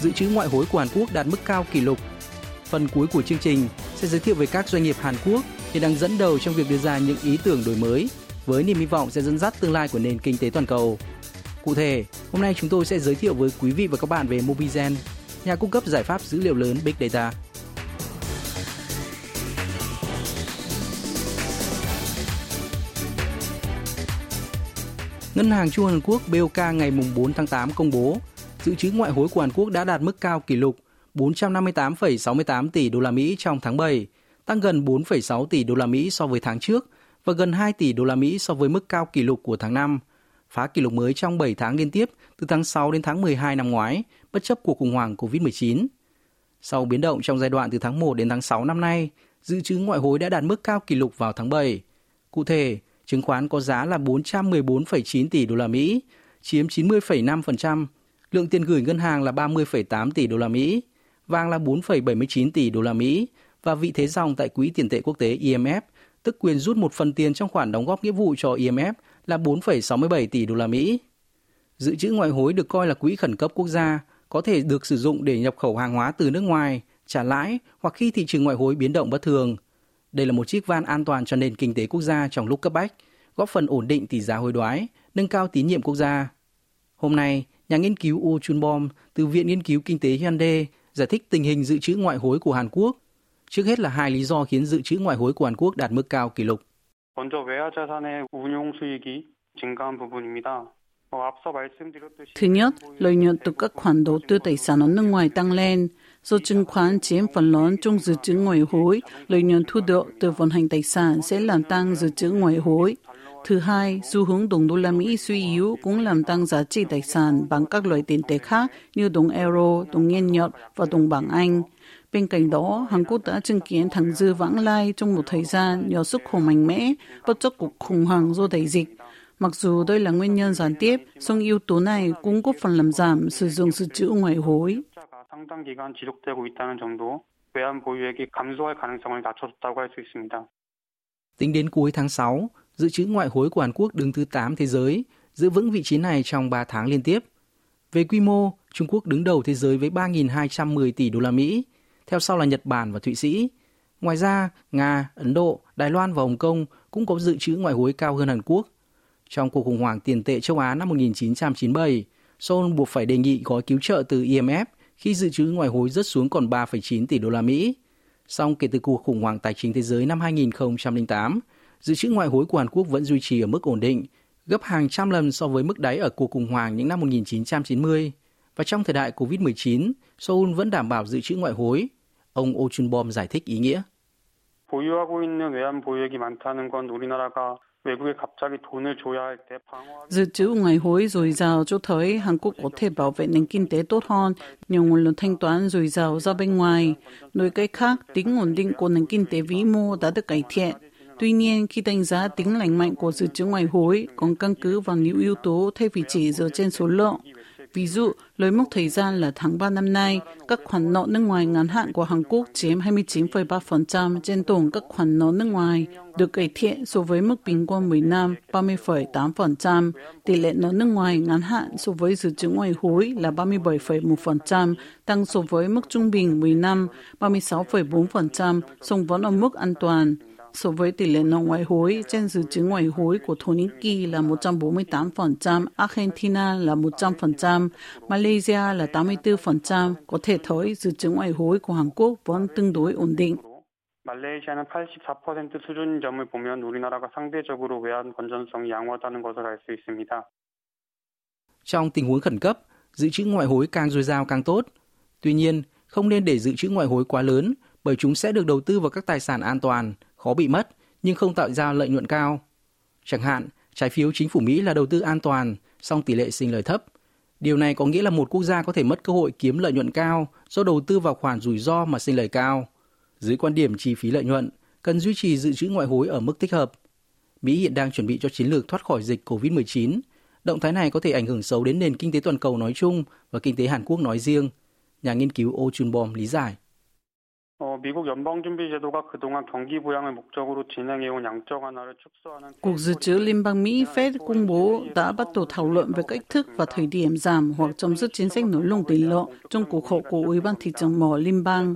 dự trữ ngoại hối của Hàn Quốc đạt mức cao kỷ lục. Phần cuối của chương trình sẽ giới thiệu về các doanh nghiệp Hàn Quốc hiện đang dẫn đầu trong việc đưa ra những ý tưởng đổi mới với niềm hy vọng sẽ dẫn dắt tương lai của nền kinh tế toàn cầu. Cụ thể, hôm nay chúng tôi sẽ giới thiệu với quý vị và các bạn về Mobigen, nhà cung cấp giải pháp dữ liệu lớn Big Data. Ngân hàng Trung ương Hàn Quốc BOK ngày 4 tháng 8 công bố dự trữ ngoại hối của Hàn Quốc đã đạt mức cao kỷ lục 458,68 tỷ đô la Mỹ trong tháng 7, tăng gần 4,6 tỷ đô la Mỹ so với tháng trước và gần 2 tỷ đô la Mỹ so với mức cao kỷ lục của tháng 5, phá kỷ lục mới trong 7 tháng liên tiếp từ tháng 6 đến tháng 12 năm ngoái, bất chấp cuộc khủng hoảng COVID-19. Sau biến động trong giai đoạn từ tháng 1 đến tháng 6 năm nay, dự trữ ngoại hối đã đạt mức cao kỷ lục vào tháng 7. Cụ thể, chứng khoán có giá là 414,9 tỷ đô la Mỹ, chiếm 90,5%, lượng tiền gửi ngân hàng là 30,8 tỷ đô la Mỹ, vàng là 4,79 tỷ đô la Mỹ và vị thế dòng tại quỹ tiền tệ quốc tế IMF, tức quyền rút một phần tiền trong khoản đóng góp nghĩa vụ cho IMF là 4,67 tỷ đô la Mỹ. Dự trữ ngoại hối được coi là quỹ khẩn cấp quốc gia, có thể được sử dụng để nhập khẩu hàng hóa từ nước ngoài, trả lãi hoặc khi thị trường ngoại hối biến động bất thường. Đây là một chiếc van an toàn cho nền kinh tế quốc gia trong lúc cấp bách, góp phần ổn định tỷ giá hối đoái, nâng cao tín nhiệm quốc gia. Hôm nay, nhà nghiên cứu Oh Chun Bom từ Viện Nghiên cứu Kinh tế Hyundai giải thích tình hình dự trữ ngoại hối của Hàn Quốc. Trước hết là hai lý do khiến dự trữ ngoại hối của Hàn Quốc đạt mức cao kỷ lục. Thứ nhất, lợi nhuận từ các khoản đầu tư tài sản ở nước ngoài tăng lên. Do chứng khoán chiếm phần lớn trong dự trữ ngoại hối, lợi nhuận thu được từ vận hành tài sản sẽ làm tăng dự trữ ngoại hối. Thứ hai, xu hướng đồng đô la Mỹ suy yếu cũng làm tăng giá trị tài sản bằng các loại tiền tệ khác như đồng euro, đồng yên Nhật và đồng bảng Anh. Bên cạnh đó, Hàn Quốc đã chứng kiến thẳng dư vãng lai trong một thời gian nhờ xuất khẩu mạnh mẽ, bất chấp cuộc khủng hoảng do đại dịch. Mặc dù đây là nguyên nhân gián tiếp, song yếu tố này cũng góp phần làm giảm sử dụng dự trữ ngoại hối. Tính đến cuối tháng 6, dự trữ ngoại hối của Hàn Quốc đứng thứ 8 thế giới, giữ vững vị trí này trong 3 tháng liên tiếp. Về quy mô, Trung Quốc đứng đầu thế giới với 3.210 tỷ đô la Mỹ, theo sau là Nhật Bản và Thụy Sĩ. Ngoài ra, Nga, Ấn Độ, Đài Loan và Hồng Kông cũng có dự trữ ngoại hối cao hơn Hàn Quốc. Trong cuộc khủng hoảng tiền tệ châu Á năm 1997, Seoul buộc phải đề nghị gói cứu trợ từ IMF khi dự trữ ngoại hối rớt xuống còn 3,9 tỷ đô la Mỹ. Song kể từ cuộc khủng hoảng tài chính thế giới năm 2008, dự trữ ngoại hối của Hàn Quốc vẫn duy trì ở mức ổn định, gấp hàng trăm lần so với mức đáy ở cuộc khủng hoảng những năm 1990. Và trong thời đại COVID-19, Seoul vẫn đảm bảo dự trữ ngoại hối. Ông Oh Chun Bom giải thích ý nghĩa. Dự trữ ngoại hối dồi dào cho thấy Hàn Quốc có thể bảo vệ nền kinh tế tốt hơn nhờ nguồn lực thanh toán dồi dào ra bên ngoài. Nói cách khác, tính ổn định của nền kinh tế vĩ mô đã được cải thiện. Tuy nhiên, khi đánh giá tính lành mạnh của dự trữ ngoại hối còn căn cứ vào những yếu tố thay vì chỉ dựa trên số lượng. Ví dụ, lấy mốc thời gian là tháng 3 năm nay, các khoản nợ nước ngoài ngắn hạn của Hàn Quốc chiếm 29,3% trên tổng các khoản nợ nước ngoài, được cải thiện so với mức bình quân 10 năm 30,8%, tỷ lệ nợ nước ngoài ngắn hạn so với dự trữ ngoại hối là 37,1%, tăng so với mức trung bình 10 năm 36,4%, song vẫn ở mức an toàn. So với tỷ lệ nợ ngoại hối trên dự trữ ngoại hối của Thổ Nhĩ Kỳ là 148%, Argentina là 100%, Malaysia là 84%, có thể thấy dự trữ ngoại hối của Hàn Quốc vẫn tương đối ổn định. Trong tình huống khẩn cấp, dự trữ ngoại hối càng dồi dào càng tốt. Tuy nhiên, không nên để dự trữ ngoại hối quá lớn bởi chúng sẽ được đầu tư vào các tài sản an toàn, khó bị mất nhưng không tạo ra lợi nhuận cao. Chẳng hạn, trái phiếu chính phủ Mỹ là đầu tư an toàn, song tỷ lệ sinh lời thấp. Điều này có nghĩa là một quốc gia có thể mất cơ hội kiếm lợi nhuận cao do đầu tư vào khoản rủi ro mà sinh lời cao. Dưới quan điểm chi phí lợi nhuận, cần duy trì dự trữ ngoại hối ở mức thích hợp. Mỹ hiện đang chuẩn bị cho chiến lược thoát khỏi dịch COVID-19. Động thái này có thể ảnh hưởng xấu đến nền kinh tế toàn cầu nói chung và kinh tế Hàn Quốc nói riêng. Nhà nghiên cứu Oh Chun Bom lý giải. Cục dự trữ Liên bang Mỹ Fed công bố đã bắt đầu thảo luận về cách thức và thời điểm giảm hoặc chấm dứt chính sách nới lỏng tỷ lệ trong cuộc họp của Ủy ban thị trường mỏ Liên bang.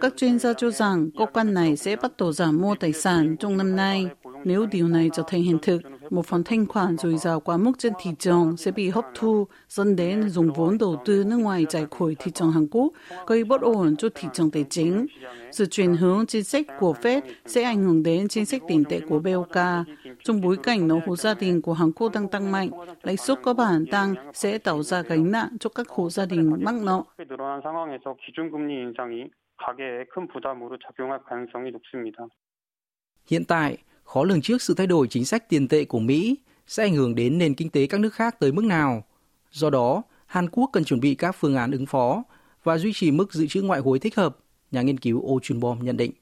Các chuyên gia cho rằng cơ quan này sẽ bắt đầu giảm mua tài sản trong năm nay. Nếu điều này trở thành hiện thực, một phần thanh khoản dồi dào quá mức trên thị trường sẽ bị hấp thu, dẫn đến dòng vốn đầu tư nước ngoài chảy khỏi thị trường Hàn Quốc, gây bất ổn cho thị trường tài chính. Sự chuyển hướng chính sách của Fed sẽ ảnh hưởng đến chính sách tiền tệ của BOK. Trong bối cảnh nợ hộ gia đình của Hàn Quốc đang tăng mạnh, lãi suất cơ bản tăng sẽ tạo ra gánh nặng cho các hộ gia đình mắc nợ. Hiện tại, khó lường trước sự thay đổi chính sách tiền tệ của Mỹ sẽ ảnh hưởng đến nền kinh tế các nước khác tới mức nào. Do đó, Hàn Quốc cần chuẩn bị các phương án ứng phó và duy trì mức dự trữ ngoại hối thích hợp, nhà nghiên cứu Oh Chun Bom nhận định.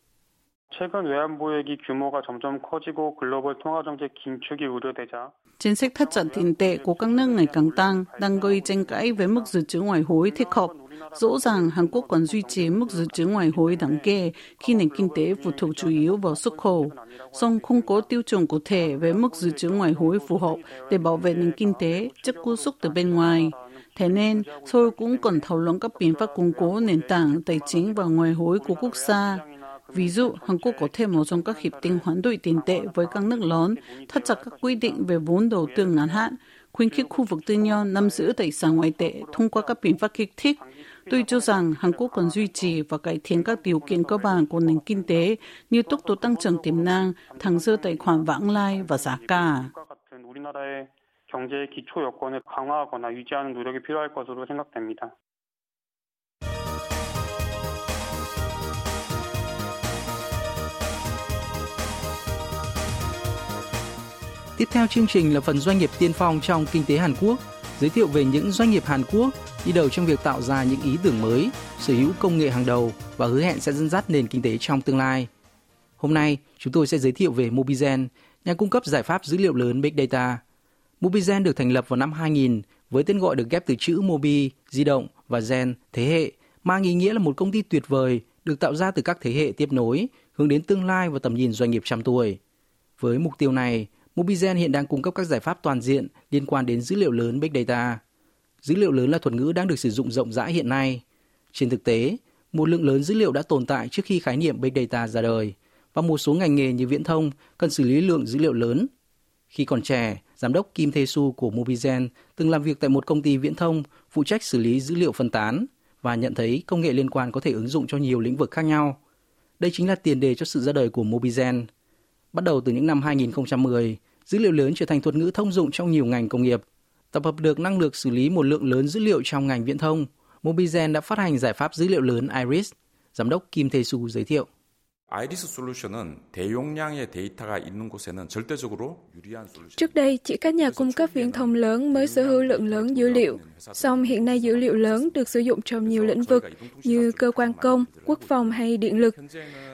Chính sách thắt chặt tiền tệ của các nước ngày càng tăng đang gây tranh cãi với mức dự trữ ngoại hối thích hợp. Rõ ràng Hàn Quốc còn duy trì mức dự trữ ngoại hối đáng kể khi nền kinh tế phụ thuộc chủ yếu vào xuất khẩu, song không có tiêu chuẩn cụ thể về mức dự trữ ngoại hối phù hợp để bảo vệ nền kinh tế trước cú sốc từ bên ngoài. Thế nên, Seoul cũng cần thảo luận các biện pháp củng cố nền tảng tài chính và ngoại hối của quốc gia. Ví dụ, Hàn Quốc có thể mở rộng các hiệp định hoán đổi tiền tệ với các nước lớn, thắt chặt các quy định về vốn đầu tư ngắn hạn, khuyến khích khu vực tư nhân nắm giữ tài sản ngoại tệ thông qua các biện pháp kích thích. Tôi cho rằng Hàn Quốc cần duy trì và cải thiện các điều kiện cơ bản của nền kinh tế như tốc độ tăng trưởng tiềm năng, thặng dư tài khoản vãng lai và giá cả. Tiếp theo chương trình là phần doanh nghiệp tiên phong trong kinh tế Hàn Quốc, giới thiệu về những doanh nghiệp Hàn Quốc đi đầu trong việc tạo ra những ý tưởng mới, sở hữu công nghệ hàng đầu và hứa hẹn sẽ dẫn dắt nền kinh tế trong tương lai. Hôm nay, chúng tôi sẽ giới thiệu về Mobigen, nhà cung cấp giải pháp dữ liệu lớn Big Data. Mobigen được thành lập vào năm 2000 với tên gọi được ghép từ chữ Mobi, di động và Gen, thế hệ, mang ý nghĩa là một công ty tuyệt vời được tạo ra từ các thế hệ tiếp nối, hướng đến tương lai và tầm nhìn doanh nghiệp trăm tuổi. Với mục tiêu này, Mobigen hiện đang cung cấp các giải pháp toàn diện liên quan đến dữ liệu lớn Big Data. Dữ liệu lớn là thuật ngữ đang được sử dụng rộng rãi hiện nay. Trên thực tế, một lượng lớn dữ liệu đã tồn tại trước khi khái niệm Big Data ra đời, và một số ngành nghề như viễn thông cần xử lý lượng dữ liệu lớn. Khi còn trẻ, giám đốc Kim Tae-soo của Mobigen từng làm việc tại một công ty viễn thông phụ trách xử lý dữ liệu phân tán và nhận thấy công nghệ liên quan có thể ứng dụng cho nhiều lĩnh vực khác nhau. Đây chính là tiền đề cho sự ra đời của Mobigen. Bắt đầu từ những năm 2010, dữ liệu lớn trở thành thuật ngữ thông dụng trong nhiều ngành công nghiệp. Tập hợp được năng lực xử lý một lượng lớn dữ liệu trong ngành viễn thông, Mobigen đã phát hành giải pháp dữ liệu lớn IRIS, giám đốc Kim Tae-soo giới thiệu. Trước đây, chỉ các nhà cung cấp viễn thông lớn mới sở hữu lượng lớn dữ liệu. Song hiện nay dữ liệu lớn được sử dụng trong nhiều lĩnh vực như cơ quan công, quốc phòng hay điện lực.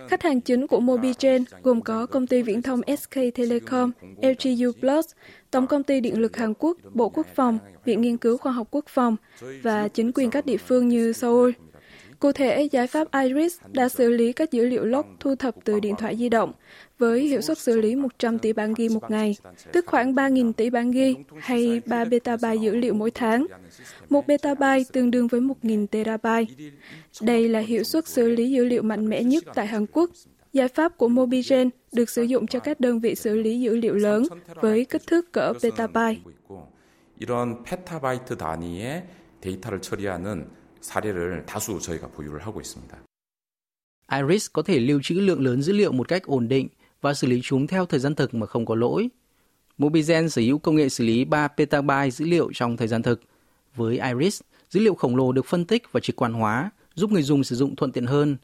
Khách hàng chính của Mobigen gồm có công ty viễn thông SK Telecom, LG U Plus, Tổng công ty Điện lực Hàn Quốc, Bộ Quốc phòng, Viện Nghiên cứu Khoa học Quốc phòng và chính quyền các địa phương như Seoul. Cụ thể, giải pháp IRIS đã xử lý các dữ liệu log thu thập từ điện thoại di động với hiệu suất xử lý 100 tỷ bản ghi một ngày, tức khoảng 3.000 tỷ bản ghi hay 3 petabyte dữ liệu mỗi tháng. 1 petabyte tương đương với 1.000 terabyte. Đây là hiệu suất xử lý dữ liệu mạnh mẽ nhất tại Hàn Quốc. Giải pháp của Mobigen được sử dụng cho các đơn vị xử lý dữ liệu lớn với kích thước cỡ petabyte. IRIS có thể lưu trữ lượng lớn dữ liệu một cách ổn định và xử lý chúng theo thời gian thực mà không có lỗi. Mobigen sở hữu công nghệ xử lý 3 petabyte dữ liệu trong thời gian thực. Với IRIS, dữ liệu khổng lồ được phân tích và trực quan hóa, giúp người dùng sử dụng thuận tiện hơn.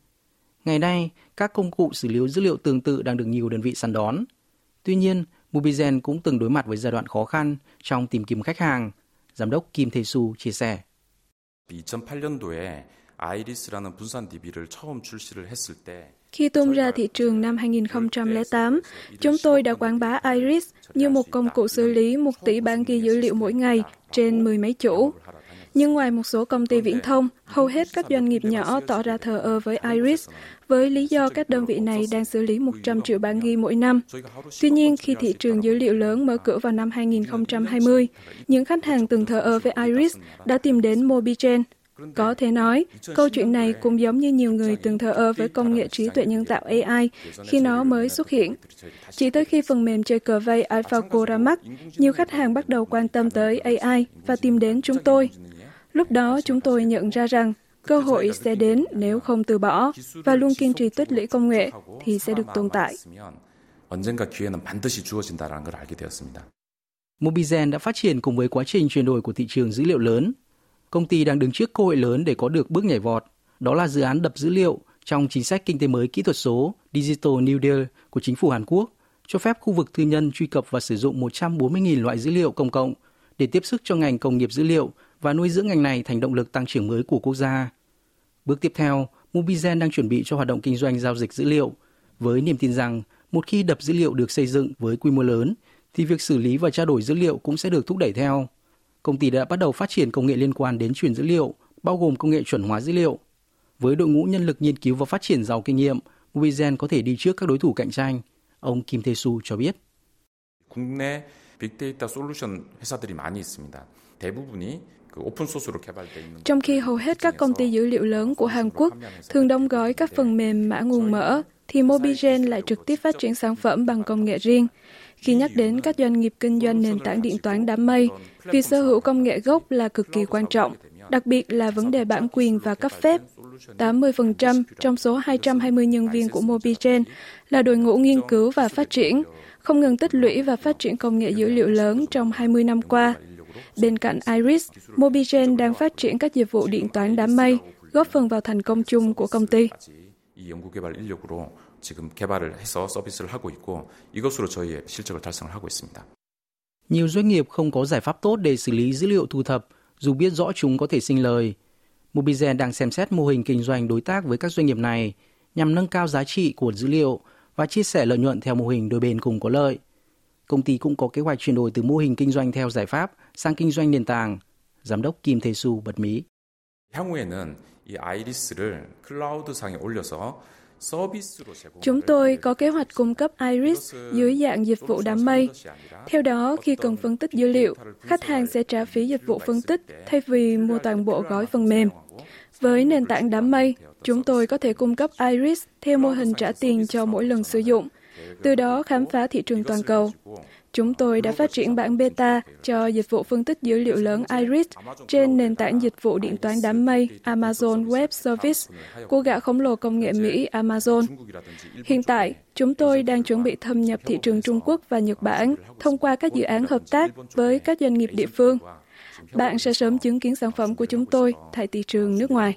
Ngày nay, các công cụ xử lý dữ liệu tương tự đang được nhiều đơn vị săn đón. Tuy nhiên, Mobigen cũng từng đối mặt với giai đoạn khó khăn trong tìm kiếm khách hàng. Giám đốc Kim Tae-soo chia sẻ. 2008년도에 IRIS라는 분산 DB를 처음 출시를 했을 때 khi tung ra thị trường năm 2008, chúng tôi đã quảng bá IRIS như một công cụ xử lý 1 tỷ bản ghi dữ liệu mỗi ngày trên 10 mấy chủ. Nhưng ngoài một số công ty viễn thông, hầu hết các doanh nghiệp nhỏ tỏ ra thờ ơ với IRIS với lý do các đơn vị này đang xử lý 100 triệu bản ghi mỗi năm. Tuy nhiên, khi thị trường dữ liệu lớn mở cửa vào năm 2020, những khách hàng từng thờ ơ với IRIS đã tìm đến Mobigen. Có thể nói, câu chuyện này cũng giống như nhiều người từng thờ ơ với công nghệ trí tuệ nhân tạo AI khi nó mới xuất hiện. Chỉ tới khi phần mềm chơi cờ vây AlphaGo ra mắt, nhiều khách hàng bắt đầu quan tâm tới AI và tìm đến chúng tôi. Lúc đó chúng tôi nhận ra rằng cơ hội sẽ đến nếu không từ bỏ và luôn kiên trì tích lũy công nghệ thì sẽ được tồn tại. Mobigen đã phát triển cùng với quá trình chuyển đổi của thị trường dữ liệu lớn. Công ty đang đứng trước cơ hội lớn để có được bước nhảy vọt, đó là dự án đập dữ liệu trong chính sách kinh tế mới kỹ thuật số Digital New Deal của chính phủ Hàn Quốc, cho phép khu vực tư nhân truy cập và sử dụng 140.000 loại dữ liệu công cộng để tiếp sức cho ngành công nghiệp dữ liệu và nuôi dưỡng ngành này thành động lực tăng trưởng mới của quốc gia. Bước tiếp theo, Mobigen đang chuẩn bị cho hoạt động kinh doanh giao dịch dữ liệu, với niềm tin rằng một khi đập dữ liệu được xây dựng với quy mô lớn, thì việc xử lý và trao đổi dữ liệu cũng sẽ được thúc đẩy theo. Công ty đã bắt đầu phát triển công nghệ liên quan đến truyền dữ liệu, bao gồm công nghệ chuẩn hóa dữ liệu. Với đội ngũ nhân lực nghiên cứu và phát triển giàu kinh nghiệm, Mobigen có thể đi trước các đối thủ cạnh tranh, ông Kim Tae-soo cho biết. 국내 빅데이터 솔루션 회사들이 많이 있습니다. 대부분이 trong khi hầu hết các công ty dữ liệu lớn của Hàn Quốc thường đóng gói các phần mềm mã nguồn mở, thì Mobigen lại trực tiếp phát triển sản phẩm bằng công nghệ riêng. Khi nhắc đến các doanh nghiệp kinh doanh nền tảng điện toán đám mây, việc sở hữu công nghệ gốc là cực kỳ quan trọng, đặc biệt là vấn đề bản quyền và cấp phép. 80% trong số 220 nhân viên của Mobigen là đội ngũ nghiên cứu và phát triển, không ngừng tích lũy và phát triển công nghệ dữ liệu lớn trong 20 năm qua. Bên cạnh IRIS, Mobigen đang phát triển các dịch vụ điện toán đám mây, góp phần vào thành công chung của công ty. Nhiều doanh nghiệp không có giải pháp tốt để xử lý dữ liệu thu thập, dù biết rõ chúng có thể sinh lời. Mobigen đang xem xét mô hình kinh doanh đối tác với các doanh nghiệp này nhằm nâng cao giá trị của dữ liệu và chia sẻ lợi nhuận theo mô hình đôi bên cùng có lợi. Công ty cũng có kế hoạch chuyển đổi từ mô hình kinh doanh theo giải pháp sang kinh doanh nền tảng, giám đốc Kim Tae-soo bật mí. Chúng tôi có kế hoạch cung cấp IRIS dưới dạng dịch vụ đám mây. Theo đó, khi cần phân tích dữ liệu, khách hàng sẽ trả phí dịch vụ phân tích thay vì mua toàn bộ gói phần mềm. Với nền tảng đám mây, chúng tôi có thể cung cấp IRIS theo mô hình trả tiền cho mỗi lần sử dụng, từ đó khám phá thị trường toàn cầu. Chúng tôi đã phát triển bản beta cho dịch vụ phân tích dữ liệu lớn IRIS trên nền tảng dịch vụ điện toán đám mây Amazon Web Service của gã khổng lồ công nghệ Mỹ Amazon. Hiện tại, chúng tôi đang chuẩn bị thâm nhập thị trường Trung Quốc và Nhật Bản thông qua các dự án hợp tác với các doanh nghiệp địa phương. Bạn sẽ sớm chứng kiến sản phẩm của chúng tôi tại thị trường nước ngoài.